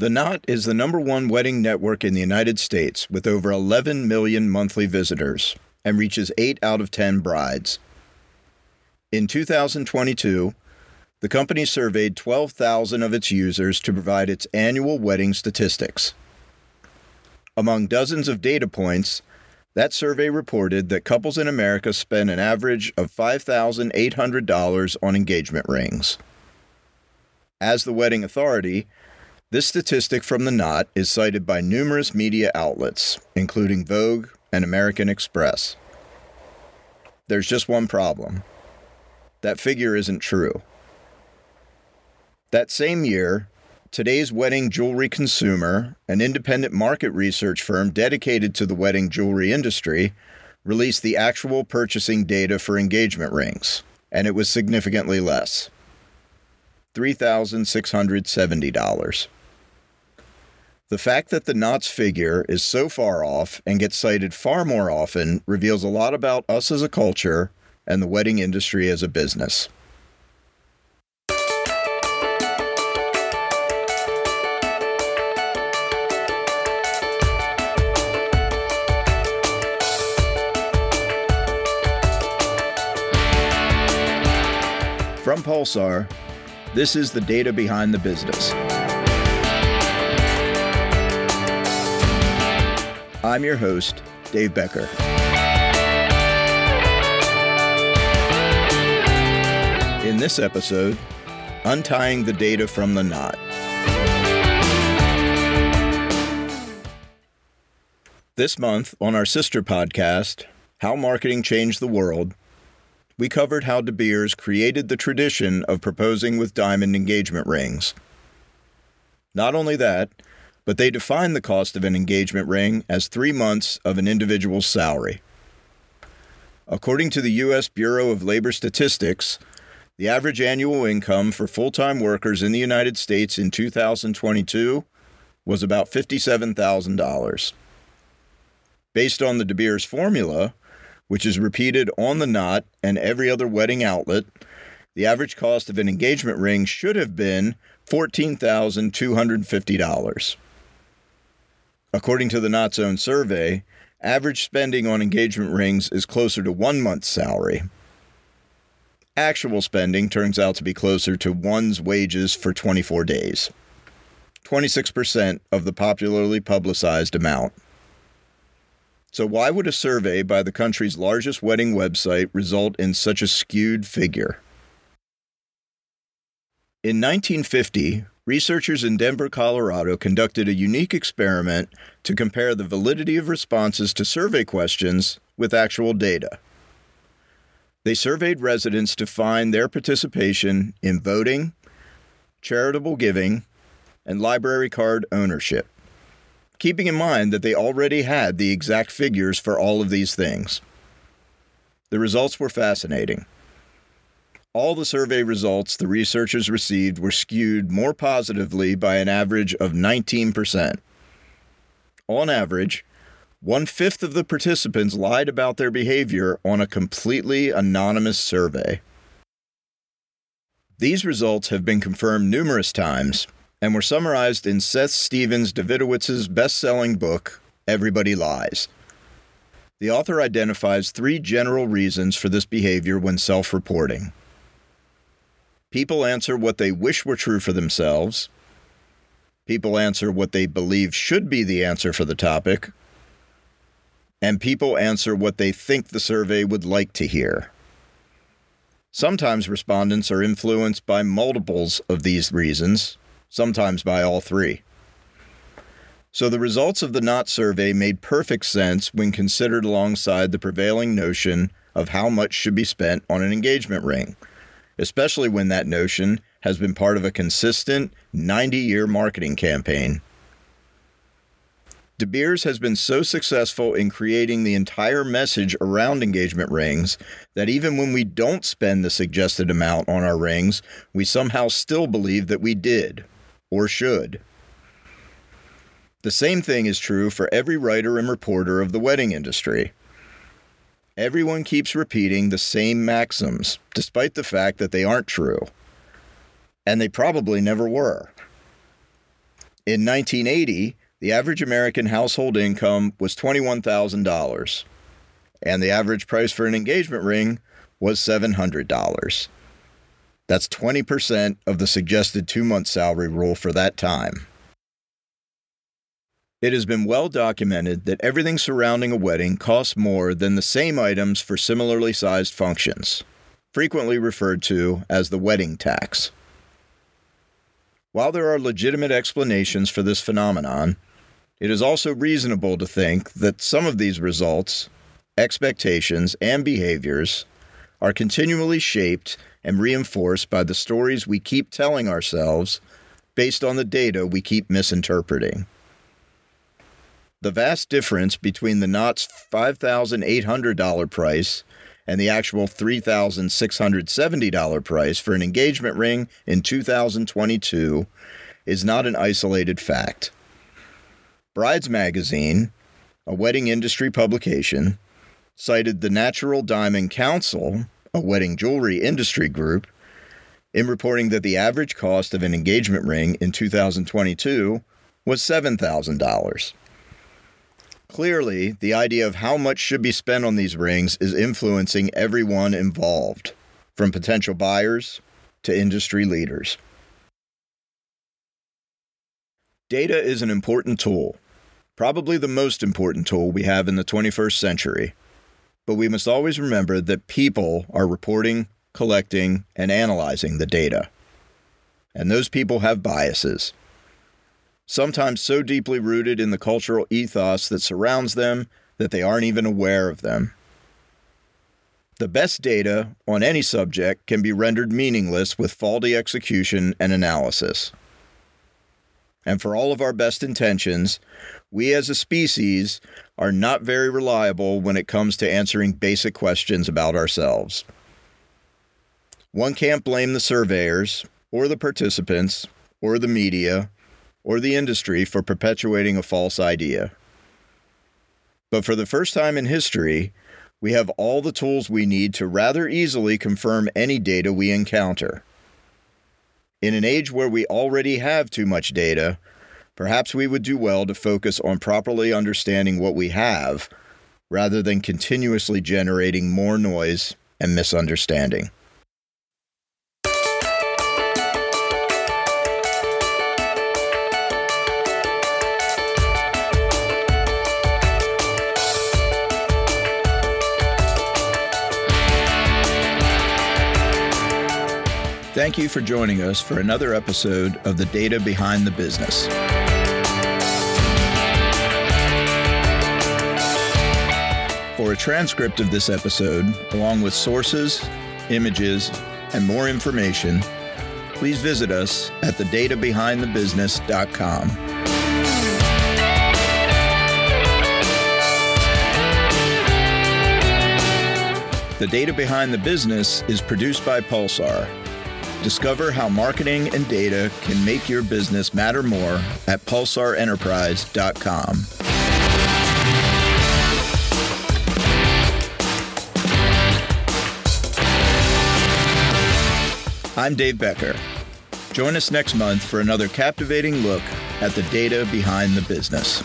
The Knot is the #1 wedding network in the United States with over 11 million monthly visitors and reaches 8 out of 10 brides. In 2022, the company surveyed 12,000 of its users to provide its annual wedding statistics. Among dozens of data points, that survey reported that couples in America spend an average of $5,800 on engagement rings. As the wedding authority, this statistic from The Knot is cited by numerous media outlets, including Vogue and American Express. There's just one problem. That figure isn't true. That same year, Today's Wedding Jewelry Consumer, an independent market research firm dedicated to the wedding jewelry industry, released the actual purchasing data for engagement rings, and it was significantly less, $3,670. The fact that the Knot's figure is so far off and gets cited far more often reveals a lot about us as a culture and the wedding industry as a business. From Pulsar, this is the data behind the business. I'm your host, Dave Becker. In this episode, untying the data from the knot. This month, on our sister podcast, How Marketing Changed the World, we covered how De Beers created the tradition of proposing with diamond engagement rings. Not only that, but they define the cost of an engagement ring as 3 months of an individual's salary. According to the U.S. Bureau of Labor Statistics, the average annual income for full-time workers in the United States in 2022 was about $57,000. Based on the De Beers formula, which is repeated on The Knot and every other wedding outlet, the average cost of an engagement ring should have been $14,250. According to the Knot's own survey, average spending on engagement rings is closer to 1 month's salary. Actual spending turns out to be closer to one's wages for 24 days, 26% of the popularly publicized amount. So why would a survey by the country's largest wedding website result in such a skewed figure? In 1950, researchers in Denver, Colorado, conducted a unique experiment to compare the validity of responses to survey questions with actual data. They surveyed residents to find their participation in voting, charitable giving, and library card ownership, keeping in mind that they already had the exact figures for all of these things. The results were fascinating. All the survey results the researchers received were skewed more positively by an average of 19%. On average, 1/5 of the participants lied about their behavior on a completely anonymous survey. These results have been confirmed numerous times and were summarized in Seth Stevens Davidowitz's best-selling book, Everybody Lies. The author identifies 3 general reasons for this behavior when self-reporting. People answer what they wish were true for themselves. People answer what they believe should be the answer for the topic. And people answer what they think the survey would like to hear. Sometimes respondents are influenced by multiples of these reasons, sometimes by all 3. So the results of the Knot survey made perfect sense when considered alongside the prevailing notion of how much should be spent on an engagement ring, especially when that notion has been part of a consistent 90-year marketing campaign. De Beers has been so successful in creating the entire message around engagement rings that even when we don't spend the suggested amount on our rings, we somehow still believe that we did, or should. The same thing is true for every writer and reporter of the wedding industry. Everyone keeps repeating the same maxims, despite the fact that they aren't true. And they probably never were. In 1980, the average American household income was $21,000, and the average price for an engagement ring was $700. That's 20% of the suggested 2-month salary rule for that time. It has been well documented that everything surrounding a wedding costs more than the same items for similarly sized functions, frequently referred to as the wedding tax. While there are legitimate explanations for this phenomenon, it is also reasonable to think that some of these results, expectations, and behaviors are continually shaped and reinforced by the stories we keep telling ourselves based on the data we keep misinterpreting. The vast difference between the Knot's $5,800 price and the actual $3,670 price for an engagement ring in 2022 is not an isolated fact. Brides Magazine, a wedding industry publication, cited the Natural Diamond Council, a wedding jewelry industry group, in reporting that the average cost of an engagement ring in 2022 was $7,000. Clearly, the idea of how much should be spent on these rings is influencing everyone involved, from potential buyers to industry leaders. Data is an important tool, probably the most important tool we have in the 21st century, but we must always remember that people are reporting, collecting, and analyzing the data. And those people have biases, sometimes so deeply rooted in the cultural ethos that surrounds them that they aren't even aware of them. The best data on any subject can be rendered meaningless with faulty execution and analysis. And for all of our best intentions, we as a species are not very reliable when it comes to answering basic questions about ourselves. One can't blame the surveyors, or the participants, or the media, or the industry for perpetuating a false idea. But for the first time in history, we have all the tools we need to rather easily confirm any data we encounter. In an age where we already have too much data, perhaps we would do well to focus on properly understanding what we have, rather than continuously generating more noise and misunderstanding. Thank you for joining us for another episode of The Data Behind the Business. For a transcript of this episode, along with sources, images, and more information, please visit us at thedatabehindthebusiness.com. The Data Behind the Business is produced by Pulsar. Discover how marketing and data can make your business matter more at Pulsar Enterprise.com. I'm Dave Becker. Join us next month for another captivating look at the data behind the business.